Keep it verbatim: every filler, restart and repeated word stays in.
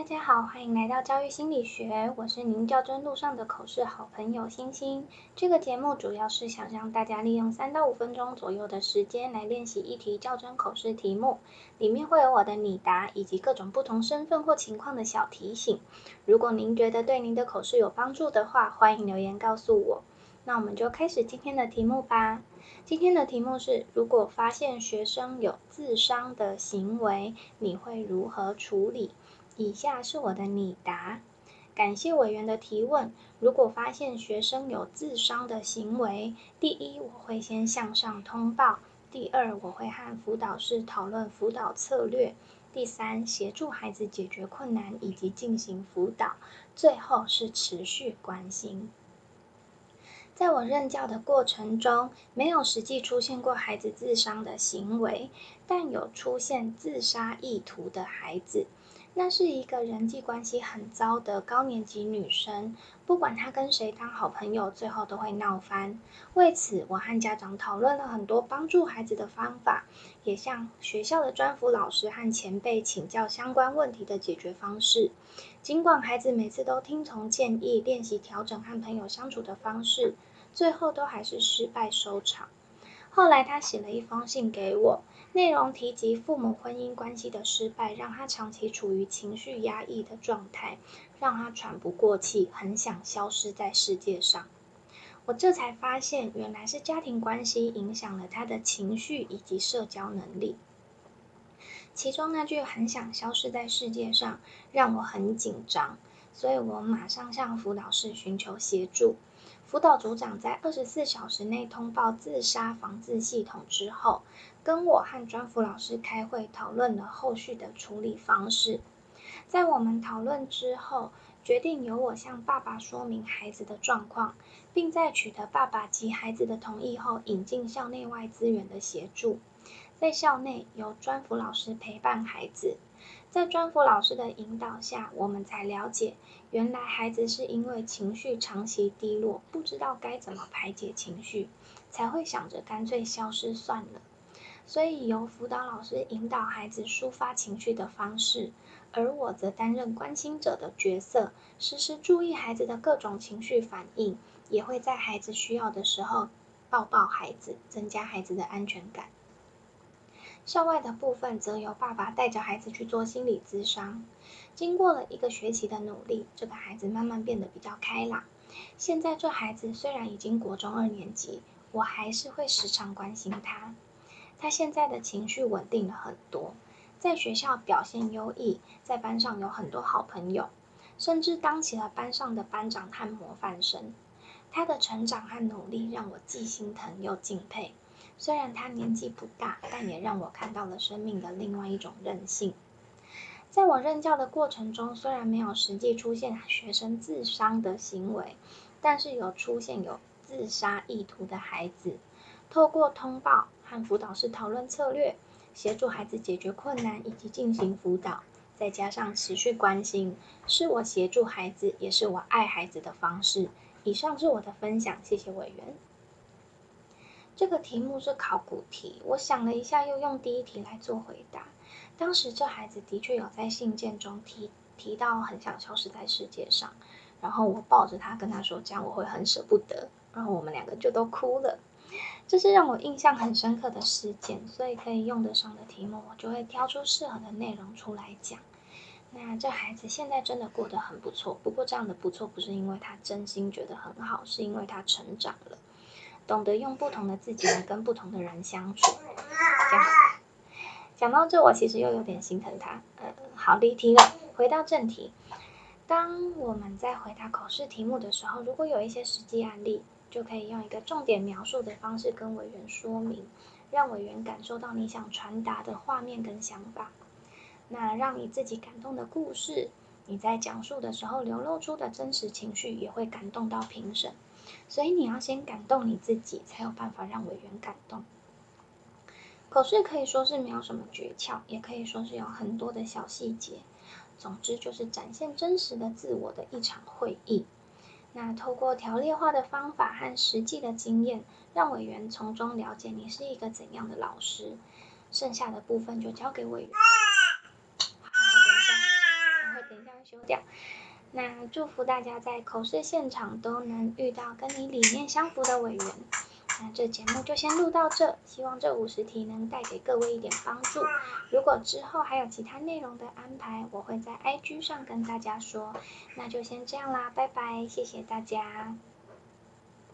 大家好，欢迎来到教育心理学，我是您教甄路上的口试好朋友星星。这个节目主要是想让大家利用三到五分钟左右的时间来练习一题教甄口试题目，里面会有我的拟答以及各种不同身份或情况的小提醒。如果您觉得对您的口试有帮助的话，欢迎留言告诉我。那我们就开始今天的题目吧。今天的题目是，如果发现学生有自伤的行为，你会如何处理？以下是我的拟答。感谢委员的提问。如果发现学生有自伤的行为，第一，我会先向上通报；第二，我会和辅导室讨论辅导策略；第三，协助孩子解决困难以及进行辅导；最后是持续关心。在我任教的过程中，没有实际出现过孩子自伤的行为，但有出现自杀意图的孩子。那是一个人际关系很糟的高年级女生，不管她跟谁当好朋友，最后都会闹翻。为此，我和家长讨论了很多帮助孩子的方法，也向学校的专辅老师和前辈请教相关问题的解决方式。尽管孩子每次都听从建议，练习调整和朋友相处的方式，最后都还是失败收场。后来他写了一封信给我，内容提及父母婚姻关系的失败让他长期处于情绪压抑的状态，让他喘不过气，很想消失在世界上。我这才发现，原来是家庭关系影响了他的情绪以及社交能力。其中那句很想消失在世界上让我很紧张，所以我马上向辅导室寻求协助。辅导组长在二十四小时内通报自杀防治系统之后，跟我和专辅老师开会讨论了后续的处理方式。在我们讨论之后，决定由我向爸爸说明孩子的状况，并在取得爸爸及孩子的同意后，引进校内外资源的协助。在校内，由专辅老师陪伴孩子。在专辅老师的引导下，我们才了解，原来孩子是因为情绪长期低落，不知道该怎么排解情绪，才会想着干脆消失算了。所以由辅导老师引导孩子抒发情绪的方式，而我则担任关心者的角色，时时注意孩子的各种情绪反应，也会在孩子需要的时候抱抱孩子，增加孩子的安全感。校外的部分则由爸爸带着孩子去做心理咨商。经过了一个学期的努力，这个孩子慢慢变得比较开朗。现在这孩子虽然已经国中二年级，我还是会时常关心他。他现在的情绪稳定了很多，在学校表现优异，在班上有很多好朋友，甚至当起了班上的班长和模范生。他的成长和努力让我既心疼又敬佩。虽然他年纪不大，但也让我看到了生命的另外一种韧性。在我任教的过程中，虽然没有实际出现学生自伤的行为，但是有出现有自杀意图的孩子。透过通报和辅导室讨论策略，协助孩子解决困难以及进行辅导，再加上持续关心，是我协助孩子，也是我爱孩子的方式。以上是我的分享，谢谢委员。这个题目是考古题，我想了一下，又用第一题来做回答。当时这孩子的确有在信件中提提到很想消失在世界上，然后我抱着他跟他说，这样我会很舍不得，然后我们两个就都哭了。这是让我印象很深刻的事件，所以可以用得上的题目，我就会挑出适合的内容出来讲。那这孩子现在真的过得很不错，不过这样的不错不是因为他真心觉得很好，是因为他成长了。懂得用不同的自己来跟不同的人相处。讲到这，我其实又有点心疼他。呃，好，离题了，回到正题。当我们在回答口试题目的时候，如果有一些实际案例，就可以用一个重点描述的方式跟委员说明，让委员感受到你想传达的画面跟想法。那让你自己感动的故事，你在讲述的时候流露出的真实情绪，也会感动到评审。所以你要先感动你自己，才有办法让委员感动。口试可以说是没有什么诀窍，也可以说是有很多的小细节，总之就是展现真实的自我的一场会议。那透过条列化的方法和实际的经验，让委员从中了解你是一个怎样的老师。剩下的部分就交给委员。好，我等一下，我会等一下。休掉。那祝福大家在口试现场都能遇到跟你理念相符的委员。那这节目就先录到这，希望这五十题能带给各位一点帮助。如果之后还有其他内容的安排，我会在I G上跟大家说。那就先这样啦，拜拜，谢谢大家。